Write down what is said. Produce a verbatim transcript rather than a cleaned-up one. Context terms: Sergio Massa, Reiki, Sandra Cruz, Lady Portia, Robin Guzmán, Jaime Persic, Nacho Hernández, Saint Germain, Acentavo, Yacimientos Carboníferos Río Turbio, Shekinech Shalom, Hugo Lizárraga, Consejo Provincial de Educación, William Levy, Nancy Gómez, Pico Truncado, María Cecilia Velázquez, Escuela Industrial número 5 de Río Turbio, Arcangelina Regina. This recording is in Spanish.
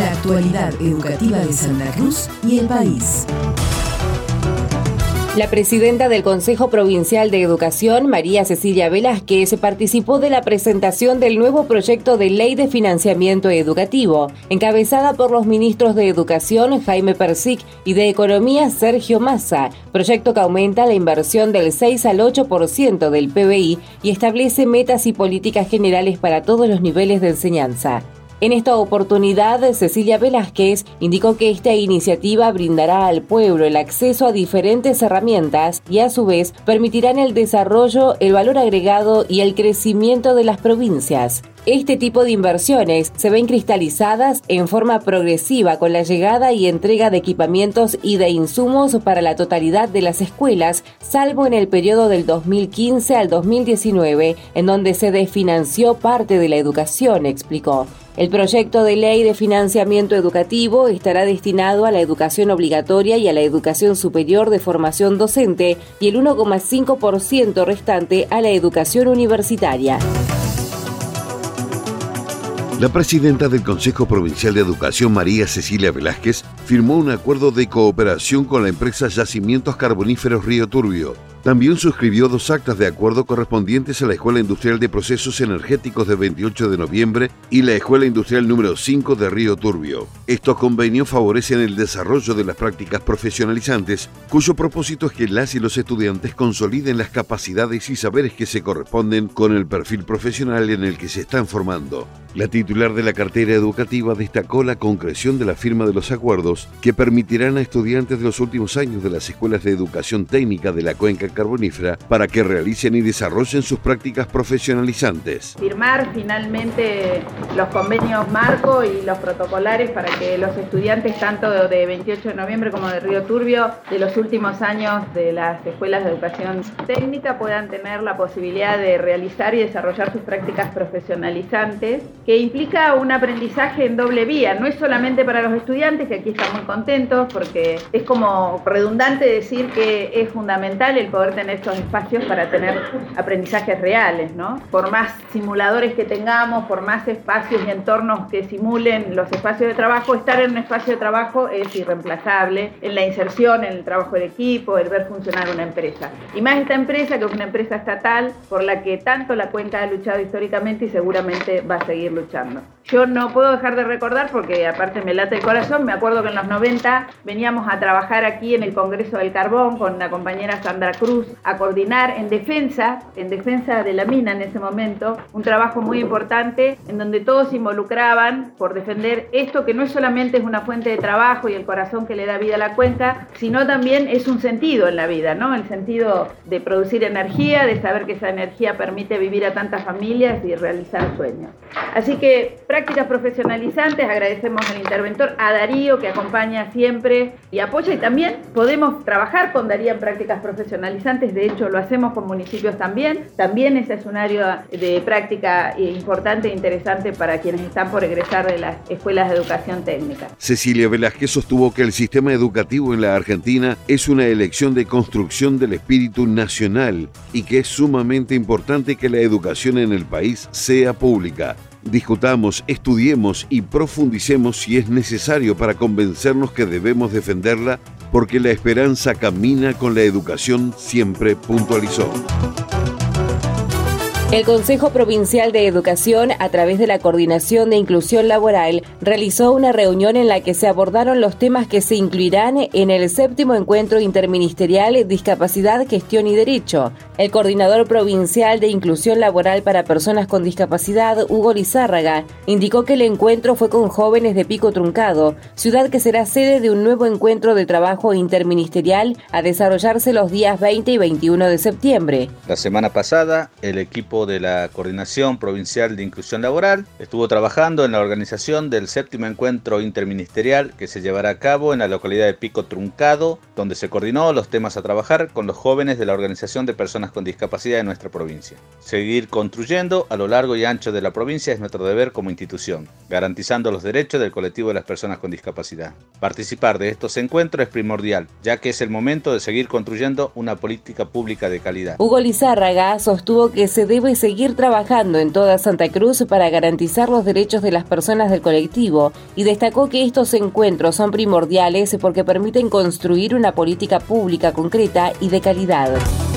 la actualidad educativa de Santa Cruz y el país. La presidenta del Consejo Provincial de Educación, María Cecilia Velázquez, participó de la presentación del nuevo proyecto de Ley de Financiamiento Educativo, encabezada por los ministros de Educación, Jaime Persic, y de Economía, Sergio Massa, proyecto que aumenta la inversión del seis al ocho por ciento del P B I y establece metas y políticas generales para todos los niveles de enseñanza. En esta oportunidad, Cecilia Velázquez indicó que esta iniciativa brindará al pueblo el acceso a diferentes herramientas y, a su vez, permitirán el desarrollo, el valor agregado y el crecimiento de las provincias. Este tipo de inversiones se ven cristalizadas en forma progresiva con la llegada y entrega de equipamientos y de insumos para la totalidad de las escuelas, salvo en el periodo del dos mil quince al dos mil diecinueve, en donde se desfinanció parte de la educación, explicó. El proyecto de ley de financiamiento educativo estará destinado a la educación obligatoria y a la educación superior de formación docente y el uno coma cinco por ciento restante a la educación universitaria. La presidenta del Consejo Provincial de Educación, María Cecilia Velázquez, firmó un acuerdo de cooperación con la empresa Yacimientos Carboníferos Río Turbio. También suscribió dos actas de acuerdo correspondientes a la Escuela Industrial de Procesos Energéticos de veintiocho de noviembre y la Escuela Industrial número cinco de Río Turbio. Estos convenios favorecen el desarrollo de las prácticas profesionalizantes, cuyo propósito es que las y los estudiantes consoliden las capacidades y saberes que se corresponden con el perfil profesional en el que se están formando. La titular de la cartera educativa destacó la concreción de la firma de los acuerdos que permitirán a estudiantes de los últimos años de las escuelas de educación técnica de la cuenca carbonífera para que realicen y desarrollen sus prácticas profesionalizantes. Firmar finalmente los convenios marco y los protocolares para que los estudiantes tanto de veintiocho de noviembre como de Río Turbio de los últimos años de las escuelas de educación técnica puedan tener la posibilidad de realizar y desarrollar sus prácticas profesionalizantes, que implica un aprendizaje en doble vía. No es solamente para los estudiantes, que aquí están muy contentos, porque es como redundante decir que es fundamental el poder tener estos espacios para tener aprendizajes reales, ¿no? Por más simuladores que tengamos, por más espacios y entornos que simulen los espacios de trabajo, estar en un espacio de trabajo es irreemplazable en la inserción, en el trabajo de equipo, el ver funcionar una empresa. Y más esta empresa, que es una empresa estatal por la que tanto la cuenca ha luchado históricamente y seguramente va a seguir luchando. Yo no puedo dejar de recordar, porque aparte me late el corazón, me acuerdo que en los noventa veníamos a trabajar aquí en el Congreso del Carbón con la compañera Sandra Cruz a coordinar en defensa, en defensa de la mina en ese momento, un trabajo muy importante en donde todos se involucraban por defender esto que no es solamente es una fuente de trabajo y el corazón que le da vida a la cuenca, sino también es un sentido en la vida, ¿no? El sentido de producir energía, de saber que esa energía permite vivir a tantas familias y realizar sueños. Así que prácticas profesionalizantes, agradecemos al interventor, a Darío, que acompaña siempre y apoya, y también podemos trabajar con Darío en prácticas profesionalizantes, de hecho lo hacemos con municipios también, también ese es un área de práctica importante e interesante para quienes están por egresar de las escuelas de educación técnica. Cecilia Velázquez sostuvo que el sistema educativo en la Argentina es una elección de construcción del espíritu nacional y que es sumamente importante que la educación en el país sea pública. Discutamos, estudiemos y profundicemos si es necesario para convencernos que debemos defenderla, porque la esperanza camina con la educación, siempre puntualizó. El Consejo Provincial de Educación, a través de la Coordinación de Inclusión Laboral, realizó una reunión en la que se abordaron los temas que se incluirán en el séptimo encuentro interministerial Discapacidad, Gestión y Derecho. El Coordinador Provincial de Inclusión Laboral para Personas con Discapacidad, Hugo Lizárraga, indicó que el encuentro fue con jóvenes de Pico Truncado, ciudad que será sede de un nuevo encuentro de trabajo interministerial a desarrollarse los días veinte y veintiuno de septiembre. La semana pasada, el equipo de la Coordinación Provincial de Inclusión Laboral estuvo trabajando en la organización del séptimo encuentro interministerial que se llevará a cabo en la localidad de Pico Truncado, donde se coordinó los temas a trabajar con los jóvenes de la Organización de Personas con Discapacidad de nuestra provincia. Seguir construyendo a lo largo y ancho de la provincia es nuestro deber como institución, garantizando los derechos del colectivo de las personas con discapacidad. Participar de estos encuentros es primordial, ya que es el momento de seguir construyendo una política pública de calidad. Hugo Lizárraga sostuvo que se debe debe seguir trabajando en toda Santa Cruz para garantizar los derechos de las personas del colectivo y destacó que estos encuentros son primordiales porque permiten construir una política pública concreta y de calidad.